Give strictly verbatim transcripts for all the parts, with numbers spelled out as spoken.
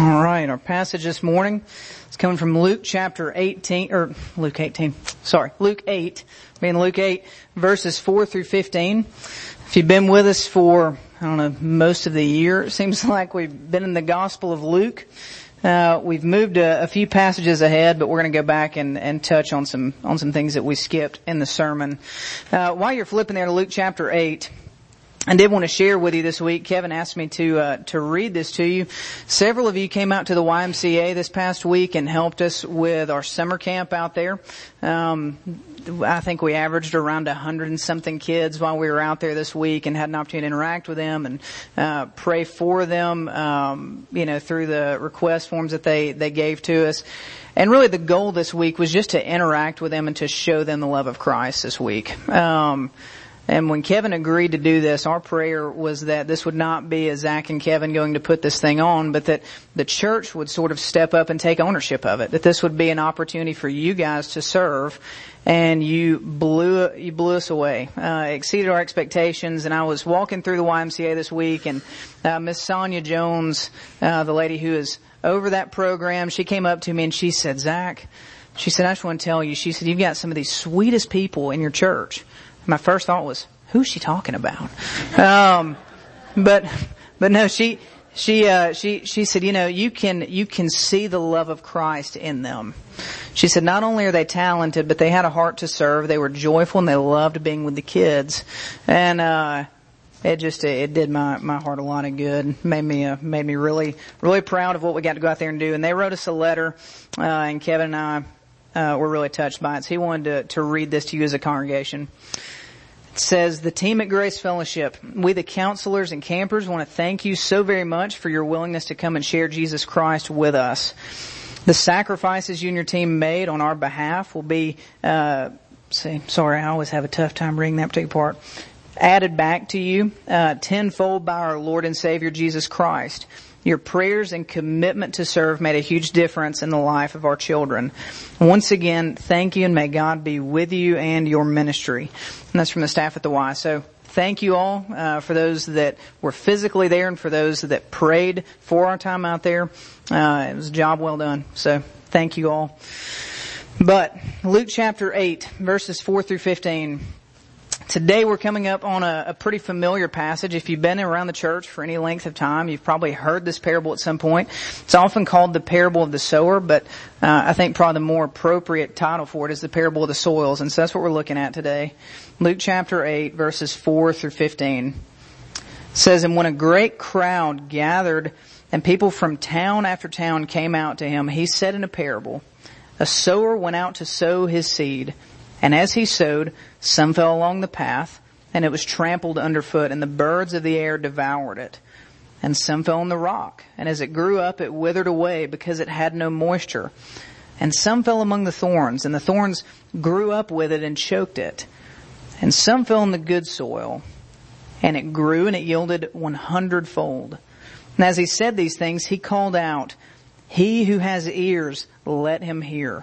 All right, our passage this morning is coming from Luke chapter eighteen, or Luke eighteen, sorry, Luke eight, being Luke eight, verses four through fifteen. If you've been with us for, I don't know, most of the year, it seems like we've been in the Gospel of Luke. Uh, we've moved a, a few passages ahead, but we're going to go back and, and touch on some, on some things that we skipped in the sermon. Uh, while you're flipping there to Luke chapter eight, I did want to share with you this week. Kevin asked me to uh, to read this to you. Several of you came out to the Y M C A this past week and helped us with our summer camp out there. Um, I think we averaged around a hundred and something kids while we were out there this week, and had an opportunity to interact with them and uh, pray for them. Um, you know, through the request forms that they they gave to us. And really the goal this week was just to interact with them and to show them the love of Christ this week. Um, And when Kevin agreed to do this, our prayer was that this would not be a Zach and Kevin going to put this thing on, but that the church would sort of step up and take ownership of it, that this would be an opportunity for you guys to serve. And you blew you blew us away, uh, exceeded our expectations. And I was walking through the Y M C A this week, and uh, Miss Sonia Jones, uh, the lady who is over that program, she came up to me and she said, Zach, she said, I just want to tell you, she said, you've got some of the sweetest people in your church. My first thought was, who's she talking about? Um, but, but no, she, she, uh, she, she said, you know, you can, you can see the love of Christ in them. She said, not only are they talented, but they had a heart to serve. They were joyful and they loved being with the kids. And, uh, it just, it did my, my heart a lot of good. Made me, uh, made me really, really proud of what we got to go out there and do. And they wrote us a letter, uh, and Kevin and I, uh, were really touched by it. So he wanted to, to read this to you as a congregation. Says, the team at Grace Fellowship, we the counselors and campers want to thank you so very much for your willingness to come and share Jesus Christ with us. The sacrifices you and your team made on our behalf will be, uh, see, sorry, I always have a tough time reading that particular part, added back to you, uh, tenfold by our Lord and Savior Jesus Christ. Your prayers and commitment to serve made a huge difference in the life of our children. Once again, thank you, and may God be with you and your ministry. And that's from the staff at the Y. So thank you all uh, for those that were physically there and for those that prayed for our time out there. Uh, it was a job well done. So thank you all. But Luke chapter eight, verses four through fifteen. Today we're coming up on a, a pretty familiar passage. If you've been around the church for any length of time, you've probably heard this parable at some point. It's often called the parable of the sower, but uh, I think probably the more appropriate title for it is the parable of the soils. And so that's what we're looking at today. Luke chapter eight, verses four through fifteen. It says, and when a great crowd gathered and people from town after town came out to him, he said in a parable, a sower went out to sow his seed. And as he sowed, some fell along the path, and it was trampled underfoot, and the birds of the air devoured it. And some fell on the rock, and as it grew up, it withered away because it had no moisture. And some fell among the thorns, and the thorns grew up with it and choked it. And some fell on the good soil, and it grew and it yielded one hundredfold. And as he said these things, he called out, he who has ears, let him hear.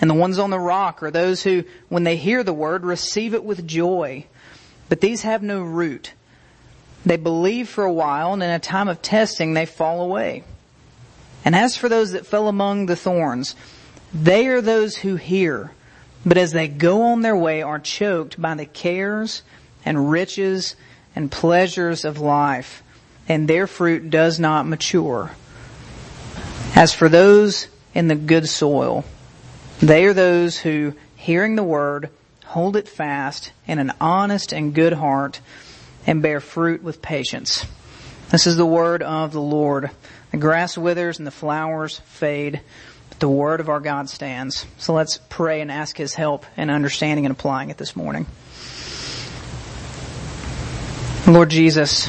And the ones on the rock are those who, when they hear the word, receive it with joy. But these have no root. They believe for a while, and in a time of testing, they fall away. And as for those that fell among the thorns, they are those who hear, but as they go on their way are choked by the cares and riches and pleasures of life, and their fruit does not mature. As for those in the good soil, they are those who, hearing the word, hold it fast in an honest and good heart and bear fruit with patience. This is the word of the Lord. The grass withers and the flowers fade, but the word of our God stands. So let's pray and ask his help in understanding and applying it this morning. Lord Jesus,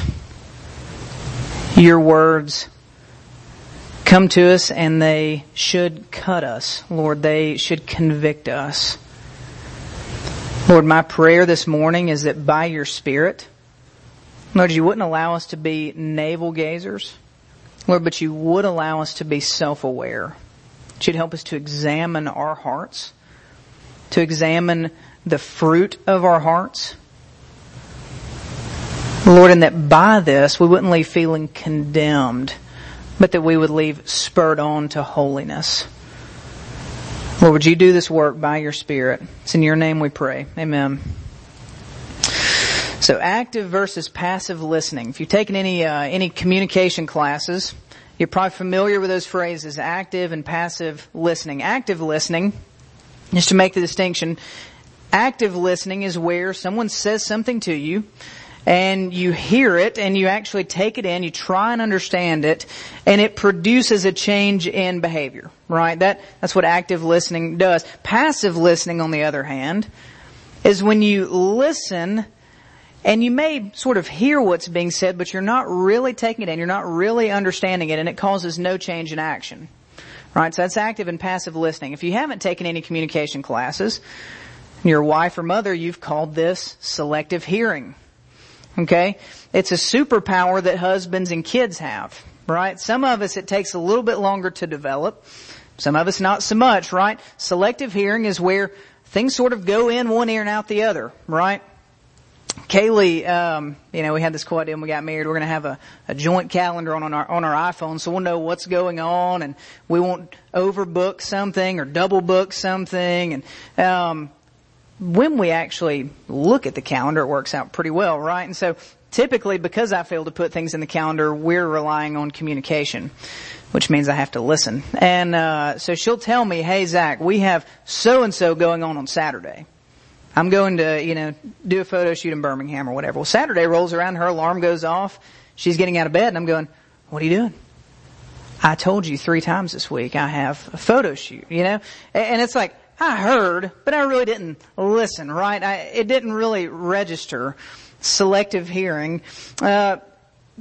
your words come to us and they should cut us. Lord, they should convict us. Lord, my prayer this morning is that by your Spirit, Lord, you wouldn't allow us to be navel gazers, Lord, but you would allow us to be self-aware. You'd help us to examine our hearts, to examine the fruit of our hearts. Lord, and that by this we wouldn't leave feeling condemned, but that we would leave spurred on to holiness. Lord, would you do this work by your Spirit? It's in your name we pray. Amen. So active versus passive listening. If you've taken any uh, any communication classes, you're probably familiar with those phrases, active and passive listening. Active listening, just to make the distinction, active listening is where someone says something to you and you hear it and you actually take it in, you try and understand it, and it produces a change in behavior, right? That, that's what active listening does. Passive listening, on the other hand, is when you listen and you may sort of hear what's being said, but you're not really taking it in. You're not really understanding it, and it causes no change in action. Right? So that's active and passive listening. If you haven't taken any communication classes, your wife or mother, you've called this selective hearing. Okay? It's a superpower that husbands and kids have. Right? Some of us, it takes a little bit longer to develop. Some of us, not so much. Right? Selective hearing is where things sort of go in one ear and out the other. Right? Kaylee, um, you know, we had this cool idea when we got married. We're going to have a, a joint calendar on, on our on our iPhone, so we'll know what's going on, and we won't overbook something or double book something. And um, when we actually look at the calendar, it works out pretty well, right? And so, typically, because I fail to put things in the calendar, we're relying on communication, which means I have to listen. And uh so she'll tell me, "Hey, Zach, we have so and so going on on Saturday. I'm going to, you know, do a photo shoot in Birmingham or whatever." Well, Saturday rolls around, her alarm goes off, she's getting out of bed, and I'm going, "What are you doing? I told you three times this week I have a photo shoot," you know? And it's like, I heard, but I really didn't listen, right? I, it didn't really register. Selective hearing. Uh,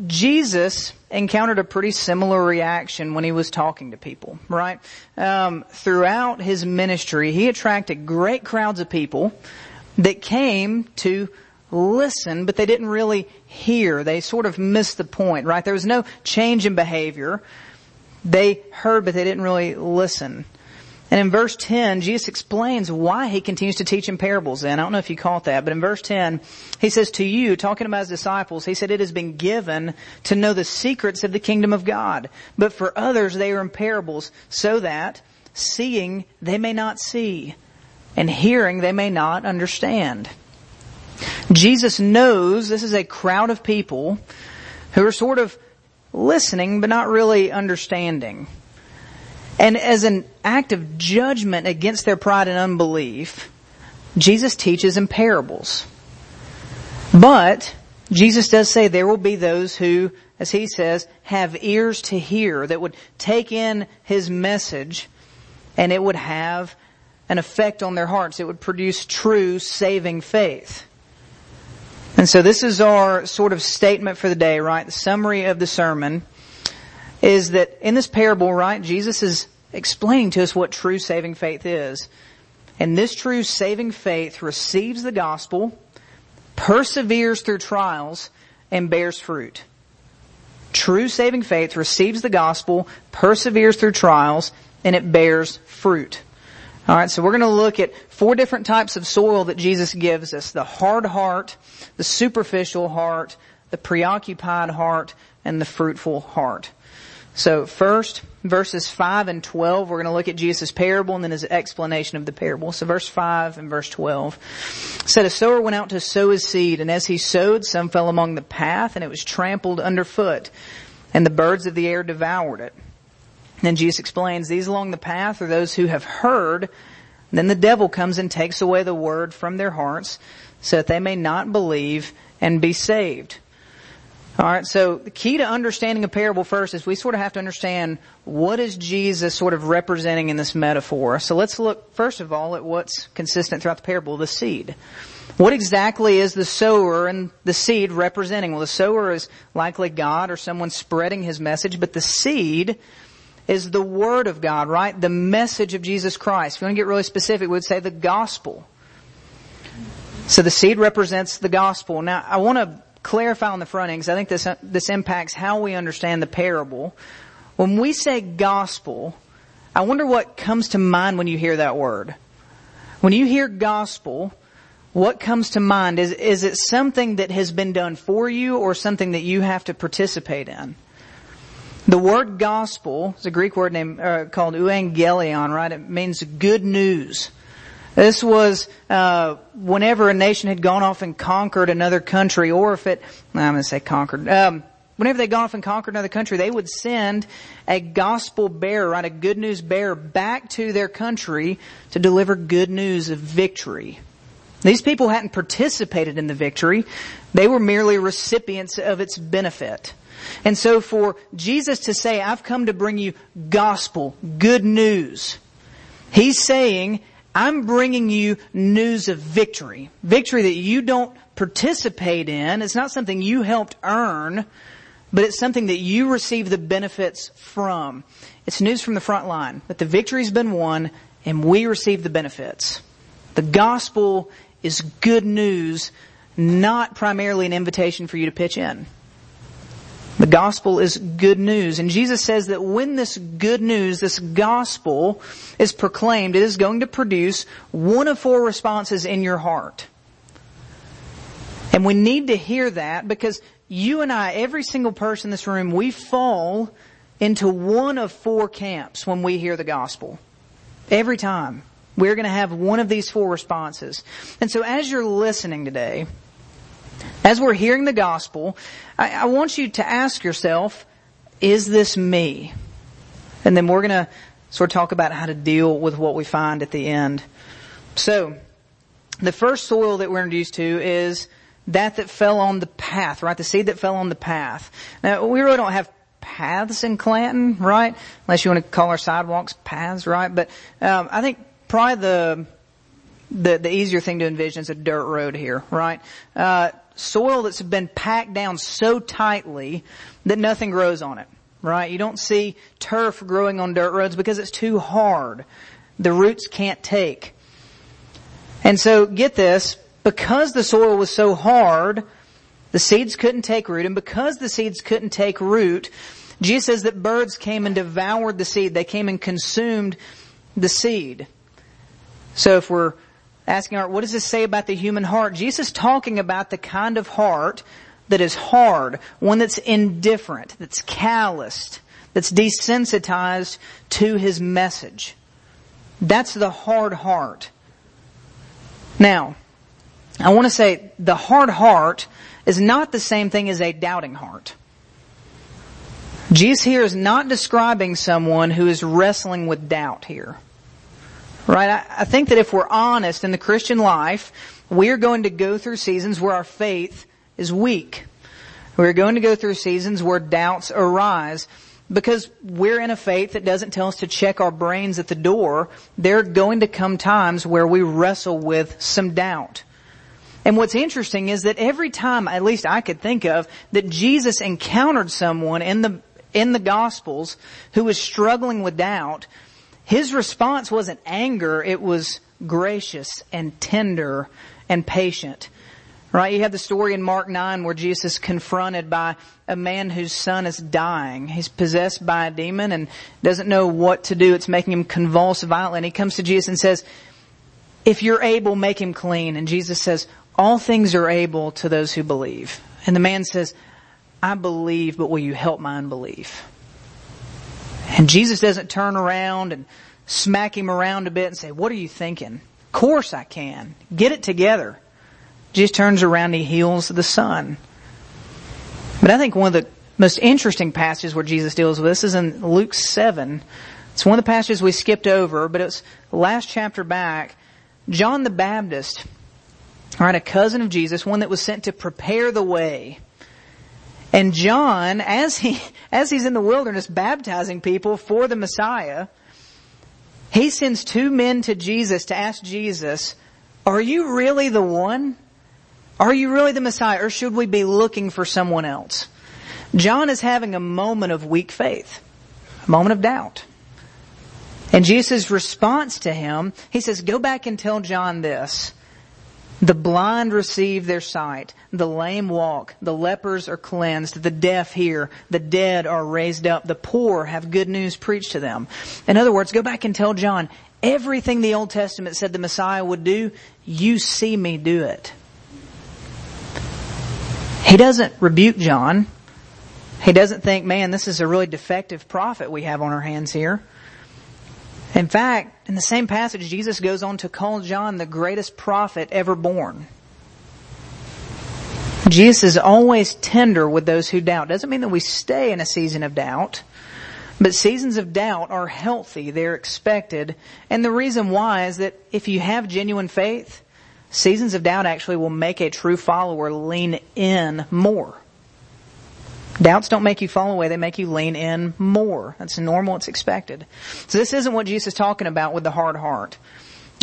Jesus encountered a pretty similar reaction when he was talking to people, right? Um, throughout his ministry, he attracted great crowds of people that came to listen, but they didn't really hear. They sort of missed the point, right? There was no change in behavior. They heard, but they didn't really listen. And in verse ten, Jesus explains why he continues to teach in parables. And I don't know if you caught that, but in verse ten, he says, "To you," talking about his disciples, he said, "it has been given to know the secrets of the kingdom of God. But for others, they are in parables, so that seeing they may not see, and hearing they may not understand." Jesus knows this is a crowd of people who are sort of listening, but not really understanding. And as an act of judgment against their pride and unbelief, Jesus teaches in parables. But Jesus does say there will be those who, as he says, have ears to hear, that would take in his message, and it would have an effect on their hearts. It would produce true saving faith. And so this is our sort of statement for the day, right? The summary of the sermon is that in this parable, right, Jesus is explaining to us what true saving faith is. And this true saving faith receives the gospel, perseveres through trials, and bears fruit. True saving faith receives the gospel, perseveres through trials, and it bears fruit. All right, so we're going to look at four different types of soil that Jesus gives us: the hard heart, the superficial heart, the preoccupied heart, and the fruitful heart. So first, verses five and twelve, we're going to look at Jesus' parable and then his explanation of the parable. So verse five and verse twelve. It said, "A sower went out to sow his seed, and as he sowed, some fell along the path, and it was trampled underfoot, and the birds of the air devoured it." And then Jesus explains, "These along the path are those who have heard, then the devil comes and takes away the word from their hearts, so that they may not believe and be saved." All right, so the key to understanding a parable first is we sort of have to understand what is Jesus sort of representing in this metaphor. So let's look, first of all, at what's consistent throughout the parable, the seed. What exactly is the sower and the seed representing? Well, the sower is likely God or someone spreading his message, but the seed is the Word of God, right? The message of Jesus Christ. If you want to get really specific, we would say the gospel. So the seed represents the gospel. Now, I want to clarify on the front end because I think this, this impacts how we understand the parable. When we say gospel, I wonder what comes to mind when you hear that word. When you hear gospel, what comes to mind? Is, is it something that has been done for you or something that you have to participate in? The word gospel is a Greek word named, uh, called euangelion, right? It means good news. This was, uh, whenever a nation had gone off and conquered another country, or if it, I'm going to say conquered, um, whenever they'd gone off and conquered another country, they would send a gospel bearer, right, a good news bearer back to their country to deliver good news of victory. These people hadn't participated in the victory. They were merely recipients of its benefit. And so for Jesus to say, I've come to bring you gospel, good news, he's saying, I'm bringing you news of victory. Victory that you don't participate in. It's not something you helped earn, but it's something that you receive the benefits from. It's news from the front line that the victory's been won and we receive the benefits. The gospel is good news, not primarily an invitation for you to pitch in. The gospel is good news. And Jesus says that when this good news, this gospel is proclaimed, it is going to produce one of four responses in your heart. And we need to hear that because you and I, every single person in this room, we fall into one of four camps when we hear the gospel. Every time. We're going to have one of these four responses. And so as you're listening today, as we're hearing the gospel, I, I want you to ask yourself, is this me? And then we're going to sort of talk about how to deal with what we find at the end. So, the first soil that we're introduced to is that that fell on the path, right? The seed that fell on the path. Now, we really don't have paths in Clanton, right? Unless you want to call our sidewalks paths, right? But um, I think probably the... The, the easier thing to envision is a dirt road here, right? Uh, soil that's been packed down so tightly that nothing grows on it, right? You don't see turf growing on dirt roads because it's too hard. The roots can't take. And so, get this, because the soil was so hard, the seeds couldn't take root, and because the seeds couldn't take root, Jesus says that birds came and devoured the seed. They came and consumed the seed. So if we're asking, what does this say about the human heart? Jesus is talking about the kind of heart that is hard, one that's indifferent, that's calloused, that's desensitized to his message. That's the hard heart. Now, I want to say the hard heart is not the same thing as a doubting heart. Jesus here is not describing someone who is wrestling with doubt here. Right, I, I think that if we're honest in the Christian life, we're going to go through seasons where our faith is weak. We're going to go through seasons where doubts arise because we're in a faith that doesn't tell us to check our brains at the door. There are going to come times where we wrestle with some doubt. And what's interesting is that every time, at least I could think of, that Jesus encountered someone in the, in the Gospels who was struggling with doubt, his response wasn't anger, it was gracious and tender and patient. Right? You have the story in Mark nine where Jesus is confronted by a man whose son is dying. He's possessed by a demon and doesn't know what to do. It's making him convulse violently. And he comes to Jesus and says, if you're able, make him clean. And Jesus says, all things are able to those who believe. And the man says, I believe, but will you help my unbelief? And Jesus doesn't turn around and smack him around a bit and say, what are you thinking? Of course I can. Get it together. Jesus turns around and he heals the son. But I think one of the most interesting passages where Jesus deals with this is in Luke seven. It's one of the passages we skipped over, but it's the last chapter back. John the Baptist, all right, a cousin of Jesus, one that was sent to prepare the way. And John, as he, as he's in the wilderness baptizing people for the Messiah, he sends two men to Jesus to ask Jesus, are you really the one? Are you really the Messiah? Or should we be looking for someone else? John is having a moment of weak faith, a moment of doubt. And Jesus' response to him, he says, go back and tell John this. The blind receive their sight, the lame walk, the lepers are cleansed, the deaf hear, the dead are raised up, the poor have good news preached to them. In other words, go back and tell John, everything the Old Testament said the Messiah would do, you see me do it. He doesn't rebuke John. He doesn't think, man, this is a really defective prophet we have on our hands here. In fact, in the same passage, Jesus goes on to call John the greatest prophet ever born. Jesus is always tender with those who doubt. Doesn't mean that we stay in a season of doubt, but seasons of doubt are healthy. They're expected. And the reason why is that if you have genuine faith, seasons of doubt actually will make a true follower lean in more. Doubts don't make you fall away, they make you lean in more. That's normal, it's expected. So this isn't what Jesus is talking about with the hard heart.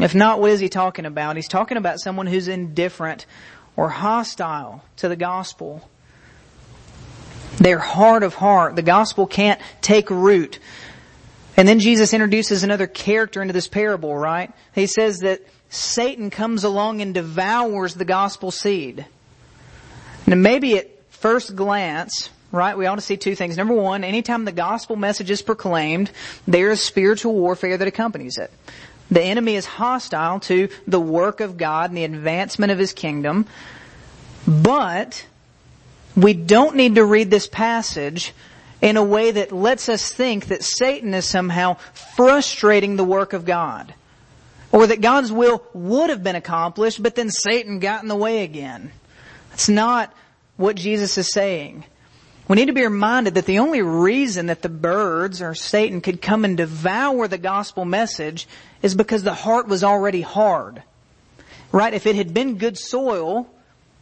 If not, what is he talking about? He's talking about someone who's indifferent or hostile to the gospel. They're hard of heart. The gospel can't take root. And then Jesus introduces another character into this parable, right? He says that Satan comes along and devours the gospel seed. Now maybe at first glance, right, we ought to see two things. Number one, anytime the gospel message is proclaimed, there is spiritual warfare that accompanies it. The enemy is hostile to the work of God and the advancement of his kingdom. But we don't need to read this passage in a way that lets us think that Satan is somehow frustrating the work of God, or that God's will would have been accomplished, but then Satan got in the way again. That's not what Jesus is saying. We need to be reminded that the only reason that the birds or Satan could come and devour the gospel message is because the heart was already hard. Right? If it had been good soil,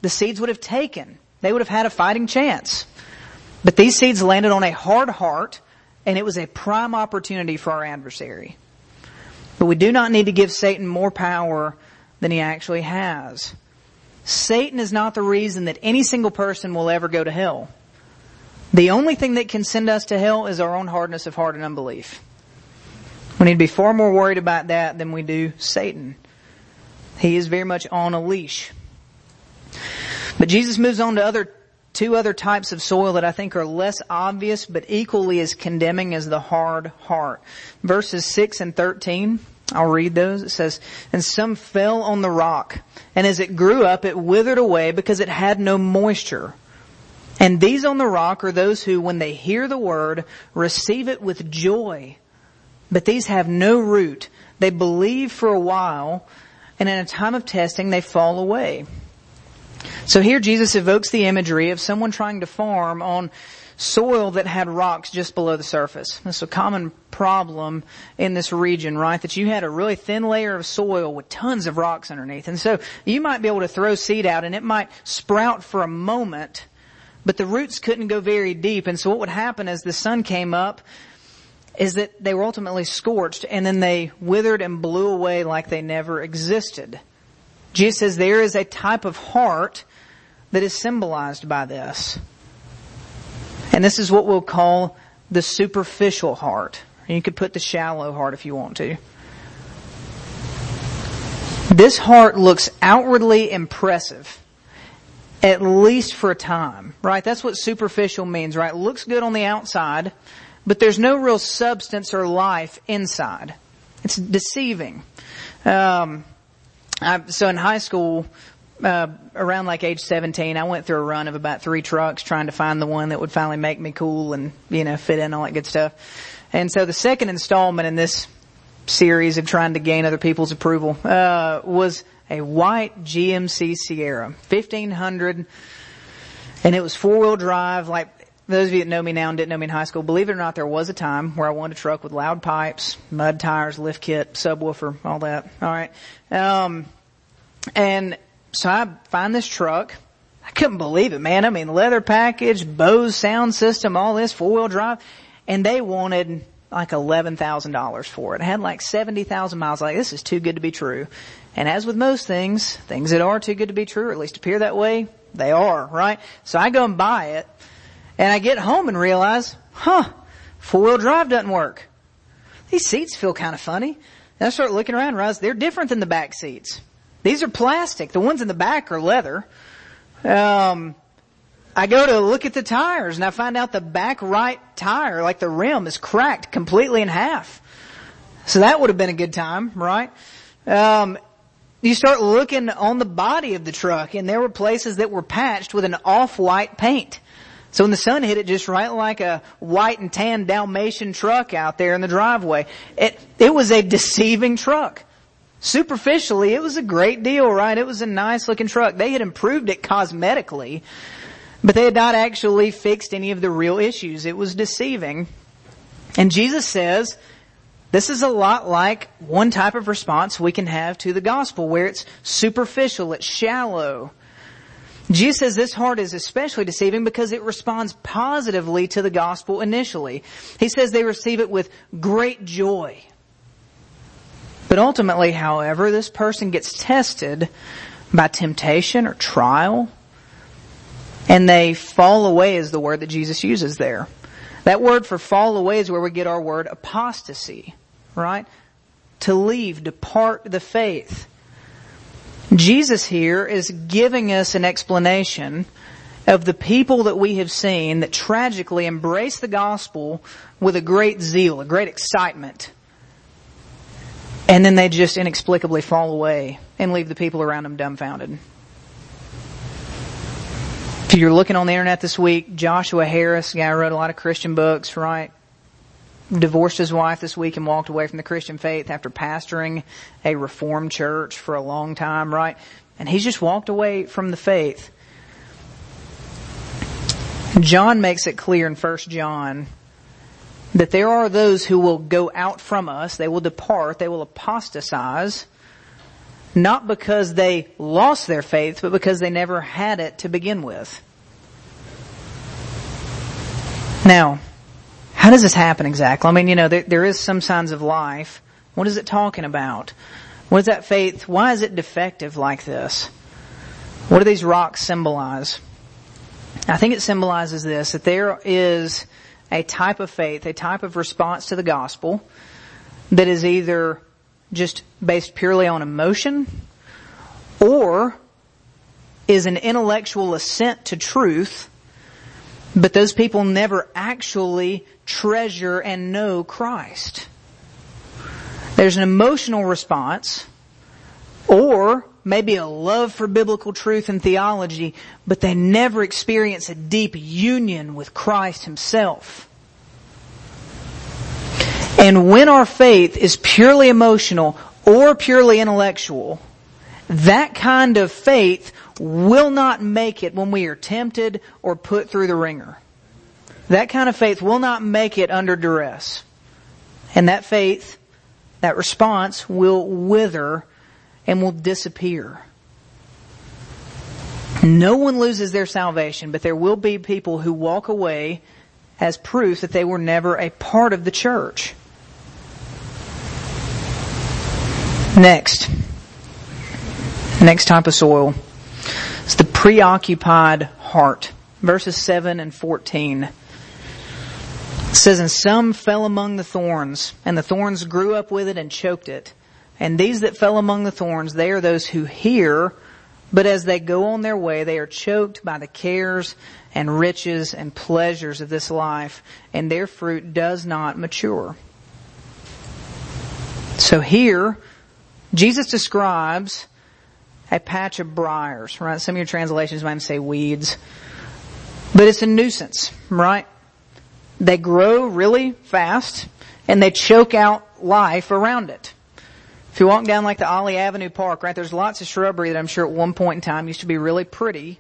the seeds would have taken. They would have had a fighting chance. But these seeds landed on a hard heart, and it was a prime opportunity for our adversary. But we do not need to give Satan more power than he actually has. Satan is not the reason that any single person will ever go to hell. The only thing that can send us to hell is our own hardness of heart and unbelief. We need to be far more worried about that than we do Satan. He is very much on a leash. But Jesus moves on to other two other types of soil that I think are less obvious but equally as condemning as the hard heart. Verses six and thirteen. I'll read those. It says, and some fell on the rock, and as it grew up, it withered away because it had no moisture. And these on the rock are those who, when they hear the word, receive it with joy. But these have no root. They believe for a while, and in a time of testing, they fall away. So here Jesus evokes the imagery of someone trying to farm on soil that had rocks just below the surface. That's a common problem in this region, right? That you had a really thin layer of soil with tons of rocks underneath. And so you might be able to throw seed out and it might sprout for a moment, but the roots couldn't go very deep. And so what would happen as the sun came up is that they were ultimately scorched, and then they withered and blew away like they never existed. Jesus says there is a type of heart that is symbolized by this. And this is what we'll call the superficial heart. You could put the shallow heart if you want to. This heart looks outwardly impressive, at least for a time, right? That's what superficial means, right? Looks good on the outside, but there's no real substance or life inside. It's deceiving. Um, I, so in high school, Uh, around like age seventeen, I went through a run of about three trucks trying to find the one that would finally make me cool and, you know, fit in and all that good stuff. And so the second installment in this series of trying to gain other people's approval, uh, was a white G M C Sierra, fifteen hundred. And it was four wheel drive. Like those of you that know me now and didn't know me in high school, believe it or not, there was a time where I wanted a truck with loud pipes, mud tires, lift kit, subwoofer, all that. All right. Um, and, So I find this truck. I couldn't believe it, man. I mean, leather package, Bose sound system, all this, four-wheel drive. And they wanted like eleven thousand dollars for it. It had like seventy thousand miles. Like, this is too good to be true. And as with most things, things that are too good to be true, or at least appear that way, they are, right? So I go and buy it. And I get home and realize, huh, Four-wheel drive doesn't work. These seats feel kind of funny. And I start looking around and realize they're different than the back seats. These are plastic. The ones in the back are leather. Um, I go to look at the tires and I find out the back right tire, like the rim, is cracked completely in half. So that would have been a good time, right? Um, you start looking on the body of the truck and there were places that were patched with an off-white paint. So when the sun hit it just right, like a white and tan Dalmatian truck out there in the driveway. It, it was a deceiving truck. Superficially, it was a great deal, right? It was a nice looking truck. They had improved it cosmetically, but they had not actually fixed any of the real issues. It was deceiving. And Jesus says, this is a lot like one type of response we can have to the gospel, where it's superficial, it's shallow. Jesus says this heart is especially deceiving because it responds positively to the gospel initially. He says they receive it with great joy. But ultimately, however, this person gets tested by temptation or trial, and they fall away is the word that Jesus uses there. That word for fall away is where we get our word apostasy, right? To leave, depart the faith. Jesus here is giving us an explanation of the people that we have seen that tragically embrace the gospel with a great zeal, a great excitement. And then they just inexplicably fall away and leave the people around them dumbfounded. If you're looking on the internet this week, Joshua Harris, guy who wrote a lot of Christian books, right? Divorced his wife this week and walked away from the Christian faith after pastoring a Reformed church for a long time, right? And he's just walked away from the faith. John makes it clear in First John that there are those who will go out from us, they will depart, they will apostatize, not because they lost their faith, but because they never had it to begin with. Now, how does this happen exactly? I mean, you know, there, there is some signs of life. What is it talking about? What is that faith? Why is it defective like this? What do these rocks symbolize? I think it symbolizes this, that there is a type of faith, a type of response to the gospel that is either just based purely on emotion or is an intellectual assent to truth, but those people never actually treasure and know Christ. There's an emotional response or maybe a love for biblical truth and theology, but they never experience a deep union with Christ himself. And when our faith is purely emotional or purely intellectual, that kind of faith will not make it when we are tempted or put through the ringer. That kind of faith will not make it under duress. And that faith, that response will wither and will disappear. No one loses their salvation, but there will be people who walk away as proof that they were never a part of the church. Next. Next type of soil. It's the preoccupied heart. Verses seven and fourteen. It says, and some fell among the thorns, and the thorns grew up with it and choked it. And these that fell among the thorns, they are those who hear, but as they go on their way, they are choked by the cares and riches and pleasures of this life, and their fruit does not mature. So here, Jesus describes a patch of briars, right? Some of your translations might say weeds, but it's a nuisance, right? They grow really fast, and they choke out life around it. If you walk down like the Ollie Avenue Park, right, there's lots of shrubbery that I'm sure at one point in time used to be really pretty,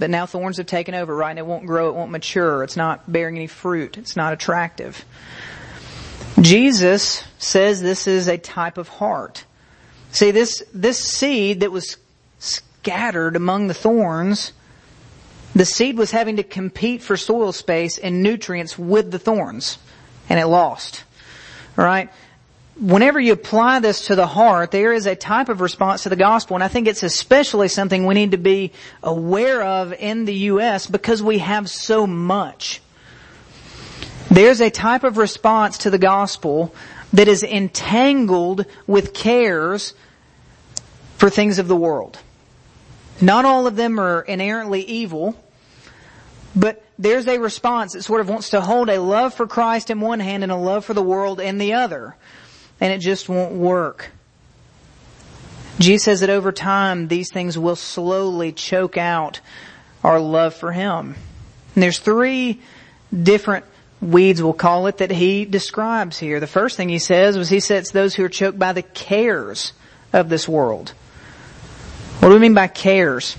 but now thorns have taken over, right, and it won't grow, it won't mature, it's not bearing any fruit, it's not attractive. Jesus says this is a type of heart. See, this, this seed that was scattered among the thorns, the seed was having to compete for soil space and nutrients with the thorns, and it lost, right? Whenever you apply this to the heart, there is a type of response to the gospel, and I think it's especially something we need to be aware of in the U S because we have so much. There's a type of response to the gospel that is entangled with cares for things of the world. Not all of them are inherently evil, but there's a response that sort of wants to hold a love for Christ in one hand and a love for the world in the other. And it just won't work. Jesus says that over time, these things will slowly choke out our love for Him. And there's three different weeds, we'll call it, that He describes here. The first thing He says was He sets those who are choked by the cares of this world. What do we mean by cares?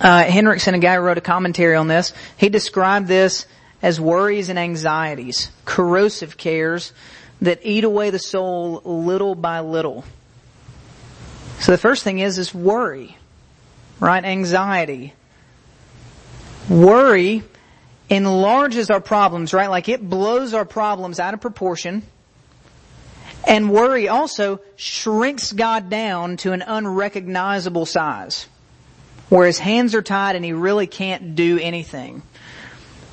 Uh, Henriksen, a guy who wrote a commentary on this, he described this as worries and anxieties, corrosive cares that eat away the soul little by little. So the first thing is, is worry, right? Anxiety. Worry enlarges our problems, right? Like it blows our problems out of proportion. And worry also shrinks God down to an unrecognizable size, where His hands are tied and He really can't do anything.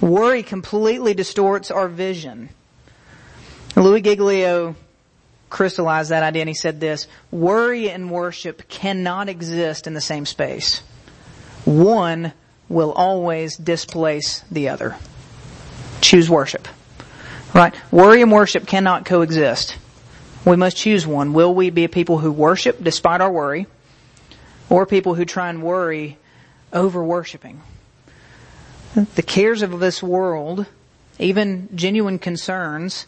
Worry completely distorts our vision. Louis Giglio crystallized that idea, and he said this: worry and worship cannot exist in the same space. One will always displace the other. Choose worship. Right? Worry and worship cannot coexist. We must choose one. Will we be a people who worship despite our worry, or people who try and worry over worshiping? The cares of this world, even genuine concerns,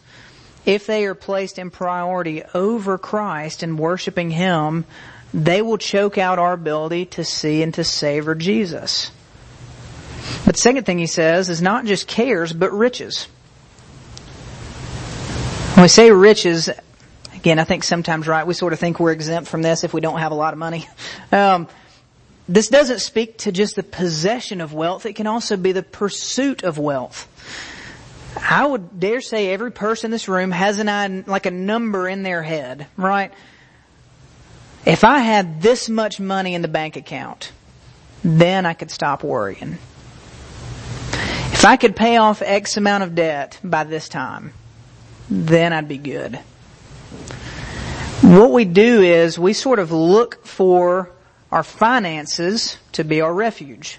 if they are placed in priority over Christ and worshiping Him, they will choke out our ability to see and to savor Jesus. But the second thing He says is not just cares, but riches. When we say riches, again, I think sometimes, right, we sort of think we're exempt from this if we don't have a lot of money. Um, this doesn't speak to just the possession of wealth. It can also be the pursuit of wealth. I would dare say every person in this room has an like a number in their head, right? If I had this much money in the bank account, then I could stop worrying. If I could pay off X amount of debt by this time, then I'd be good. What we do is we sort of look for our finances to be our refuge.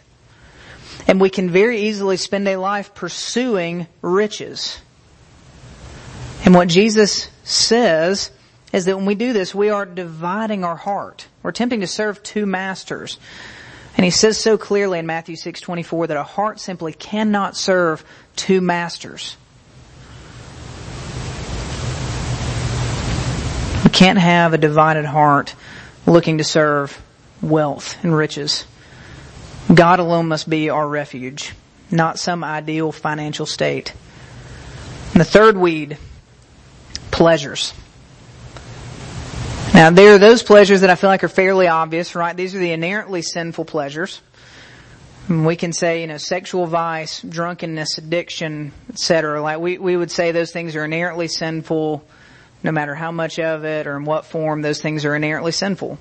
And we can very easily spend a life pursuing riches. And what Jesus says is that when we do this, we are dividing our heart. We're attempting to serve two masters. And He says so clearly in Matthew six twenty-four that a heart simply cannot serve two masters. We can't have a divided heart looking to serve wealth and riches. God alone must be our refuge, not some ideal financial state. And the third weed, pleasures. Now there are those pleasures that I feel like are fairly obvious, right? These are the inherently sinful pleasures. And we can say, you know, sexual vice, drunkenness, addiction, et cetera. Like we, we would say those things are inherently sinful. No matter how much of it or in what form, those things are inherently sinful.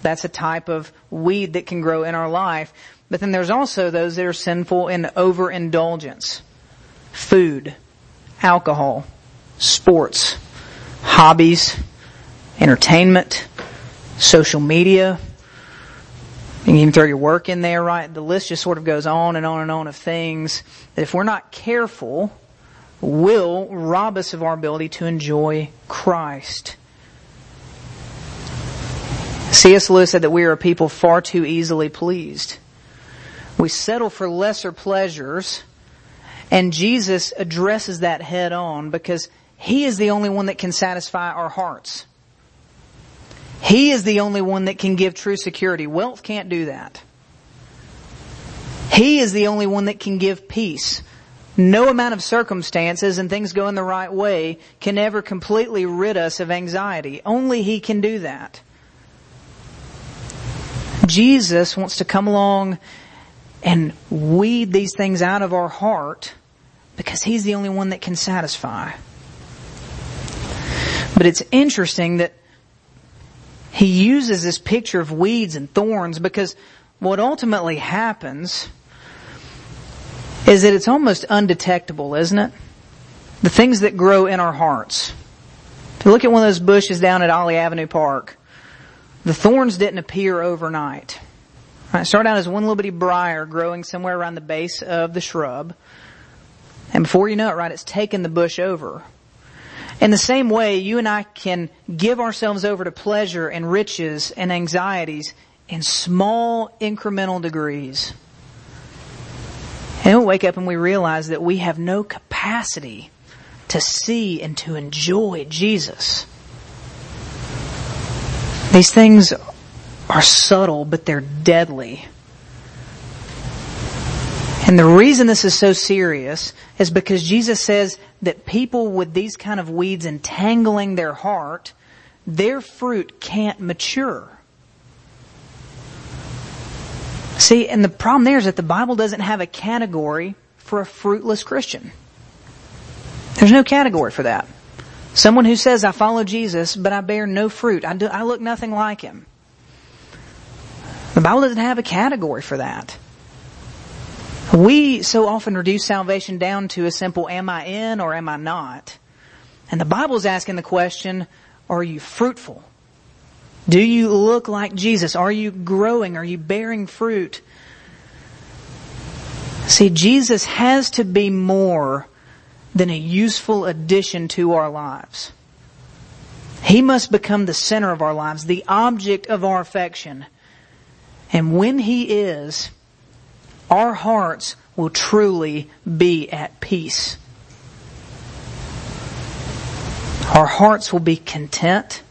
That's a type of weed that can grow in our life. But then there's also those that are sinful in overindulgence. Food, alcohol, sports, hobbies, entertainment, social media. You can even throw your work in there, right? The list just sort of goes on and on and on of things that if we're not careful, will rob us of our ability to enjoy Christ. C S Lewis said that we are a people far too easily pleased. We settle for lesser pleasures, and Jesus addresses that head on because He is the only one that can satisfy our hearts. He is the only one that can give true security. Wealth can't do that. He is the only one that can give peace. No amount of circumstances and things going the right way can ever completely rid us of anxiety. Only He can do that. Jesus wants to come along and weed these things out of our heart because He's the only one that can satisfy. But it's interesting that He uses this picture of weeds and thorns because what ultimately happens is that it's almost undetectable, isn't it? the things that grow in our hearts. If you look at one of those bushes down at Ollie Avenue Park, the thorns didn't appear overnight. Right, it started out as one little bitty briar growing somewhere around the base of the shrub. And before you know it, right, it's taken the bush over. In the same way, you and I can give ourselves over to pleasure and riches and anxieties in small incremental degrees. And we wake up and we realize that we have no capacity to see and to enjoy Jesus. These things are subtle, but they're deadly. And the reason this is so serious is because Jesus says that people with these kind of weeds entangling their heart, their fruit can't mature. See, and the problem there is that the Bible doesn't have a category for a fruitless Christian. There's no category for that. Someone who says, I follow Jesus, but I bear no fruit. I, do, I look nothing like him. The Bible doesn't have a category for that. We so often reduce salvation down to a simple, am I in or am I not? And the Bible's asking the question, are you fruitful? Do you look like Jesus? Are you growing? Are you bearing fruit? See, Jesus has to be more than a useful addition to our lives. He must become the center of our lives, the object of our affection. And when He is, our hearts will truly be at peace. Our hearts will be content.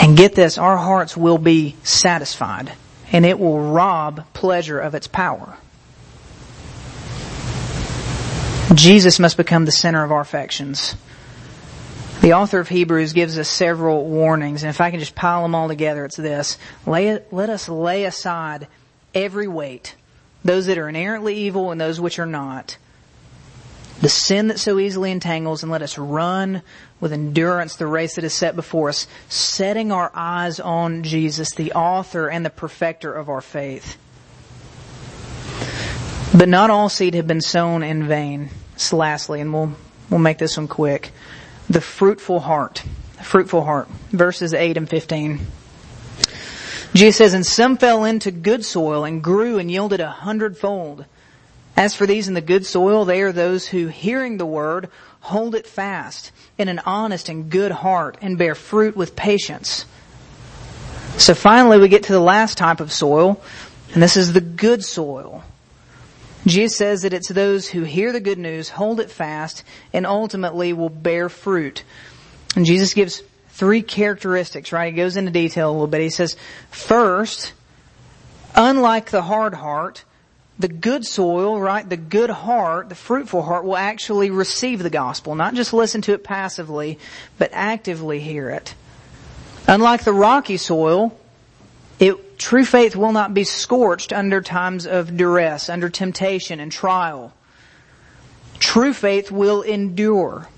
And get this, our hearts will be satisfied, and it will rob pleasure of its power. Jesus must become the center of our affections. The author of Hebrews gives us several warnings, and if I can just pile them all together, it's this. Lay, let us lay aside every weight, those that are inherently evil and those which are not, the sin that so easily entangles, and let us run with endurance the race that is set before us, setting our eyes on Jesus, the author and the perfecter of our faith. But not all seed have been sown in vain. So lastly, and we'll we'll make this one quick, the fruitful heart. The fruitful heart. Verses eight and fifteen. Jesus says, and some fell into good soil and grew and yielded a hundredfold. As for these in the good soil, they are those who, hearing the word, hold it fast in an honest and good heart and bear fruit with patience. So finally we get to the last type of soil, and this is the good soil. Jesus says that it's those who hear the good news, hold it fast, and ultimately will bear fruit. And Jesus gives three characteristics, right? He goes into detail a little bit. He says, first, unlike the hard heart, the good soil, right, the good heart, the fruitful heart will actually receive the gospel, not just listen to it passively, but actively hear it. Unlike the rocky soil, it, true faith will not be scorched under times of duress, under temptation and trial. True faith will endure.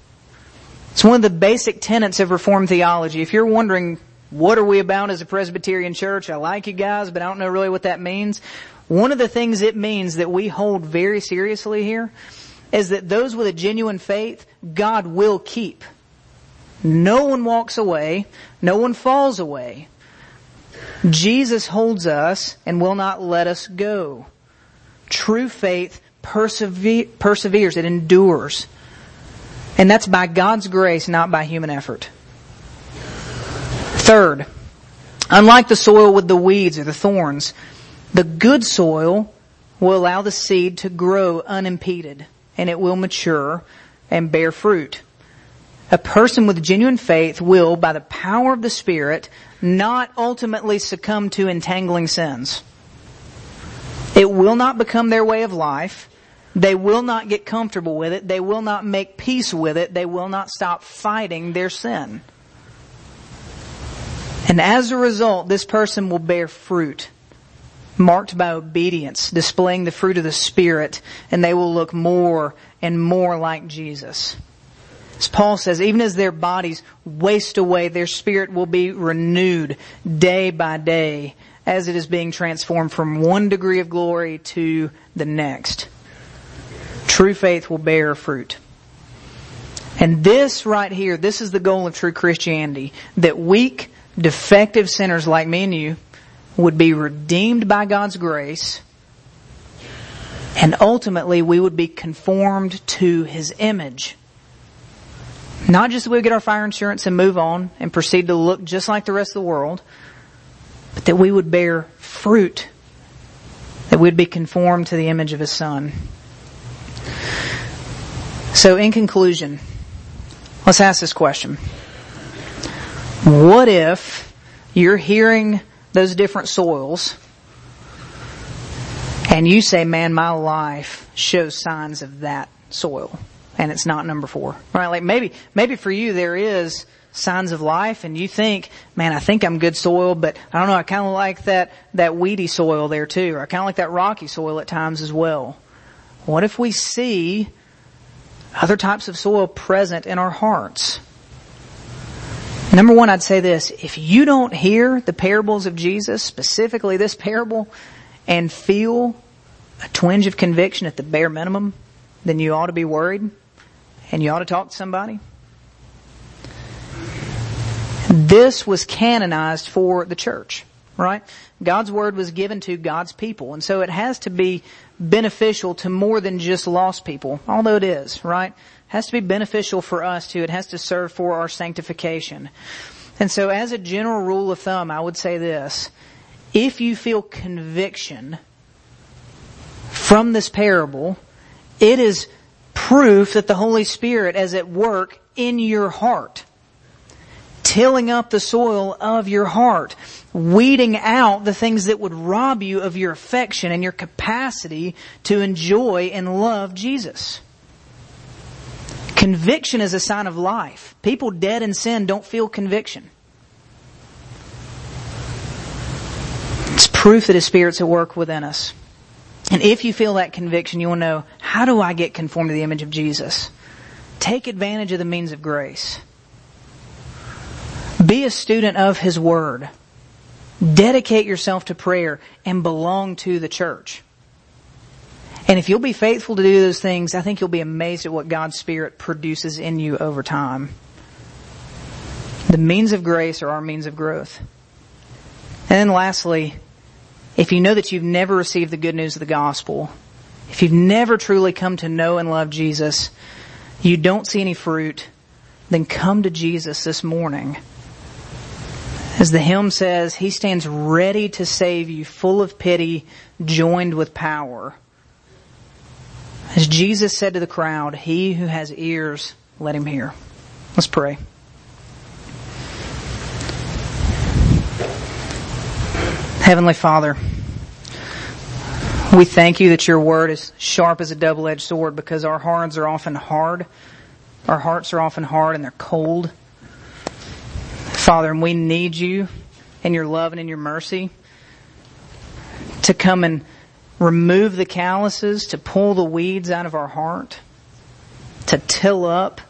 It's one of the basic tenets of Reformed theology. If you're wondering, what are we about as a Presbyterian church? I like you guys, but I don't know really what that means. One of the things it means that we hold very seriously here is that those with a genuine faith, God will keep. No one walks away. No one falls away. Jesus holds us and will not let us go. True faith persevere, perseveres. It endures. And that's by God's grace, not by human effort. Third, unlike the soil with the weeds or the thorns, the good soil will allow the seed to grow unimpeded, and it will mature and bear fruit. A person with genuine faith will, by the power of the Spirit, not ultimately succumb to entangling sins. It will not become their way of life. They will not get comfortable with it. They will not make peace with it. They will not stop fighting their sin. And as a result, this person will bear fruit, marked by obedience, displaying the fruit of the Spirit, and they will look more and more like Jesus. As Paul says, even as their bodies waste away, their spirit will be renewed day by day as it is being transformed from one degree of glory to the next. True faith will bear fruit. And this right here, this is the goal of true Christianity, that weak, defective sinners like me and you would be redeemed by God's grace, and ultimately we would be conformed to His image. Not just that we would get our fire insurance and move on and proceed to look just like the rest of the world, but that we would bear fruit, that we'd be conformed to the image of His Son. So in conclusion, let's ask this question. What if you're hearing those different soils and you say, man, my life shows signs of that soil and it's not number four, right? Like maybe, maybe for you there is signs of life and you think, man, I think I'm good soil, but I don't know, I kind of like that, that weedy soil there too, or I kind of like that rocky soil at times as well. What if we see other types of soil present in our hearts? Number one, I'd say this. If you don't hear the parables of Jesus, specifically this parable, and feel a twinge of conviction at the bare minimum, then you ought to be worried and you ought to talk to somebody. This was canonized for the church, right? God's word was given to God's people, and so it has to be beneficial to more than just lost people, although it is, right? It has to be beneficial for us too. It has to serve for our sanctification. And so as a general rule of thumb, I would say this. If you feel conviction from this parable, it is proof that the Holy Spirit is at work in your heart, tilling up the soil of your heart, weeding out the things that would rob you of your affection and your capacity to enjoy and love Jesus. Conviction is a sign of life. People dead in sin don't feel conviction. It's proof that His Spirit's at work within us. And if you feel that conviction, you will know, how do I get conformed to the image of Jesus? Take advantage of the means of grace. Be a student of His Word. Dedicate yourself to prayer and belong to the church. And if you'll be faithful to do those things, I think you'll be amazed at what God's Spirit produces in you over time. The means of grace are our means of growth. And then lastly, if you know that you've never received the good news of the gospel, if you've never truly come to know and love Jesus, you don't see any fruit, then come to Jesus this morning. As the hymn says, He stands ready to save you, full of pity, joined with power. As Jesus said to the crowd, he who has ears, let him hear. Let's pray. Heavenly Father, we thank you that your word is sharp as a double-edged sword, because our hearts are often hard. Our hearts are often hard and they're cold. Father, and we need you and your love and in your mercy to come and remove the calluses, to pull the weeds out of our heart, to till up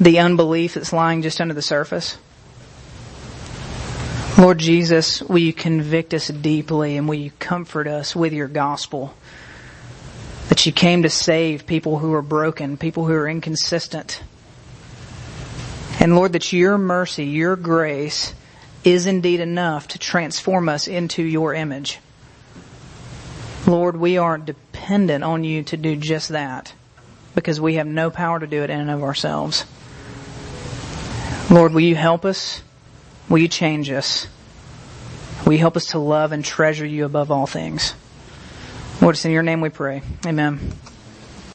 the unbelief that's lying just under the surface. Lord Jesus, will you convict us deeply, and will you comfort us with your gospel, that you came to save people who are broken, people who are inconsistent. And Lord, that your mercy, your grace is indeed enough to transform us into your image. Lord, we are dependent on you to do just that, because we have no power to do it in and of ourselves. Lord, will you help us? Will you change us? Will you help us to love and treasure you above all things? Lord, it's in your name we pray. Amen.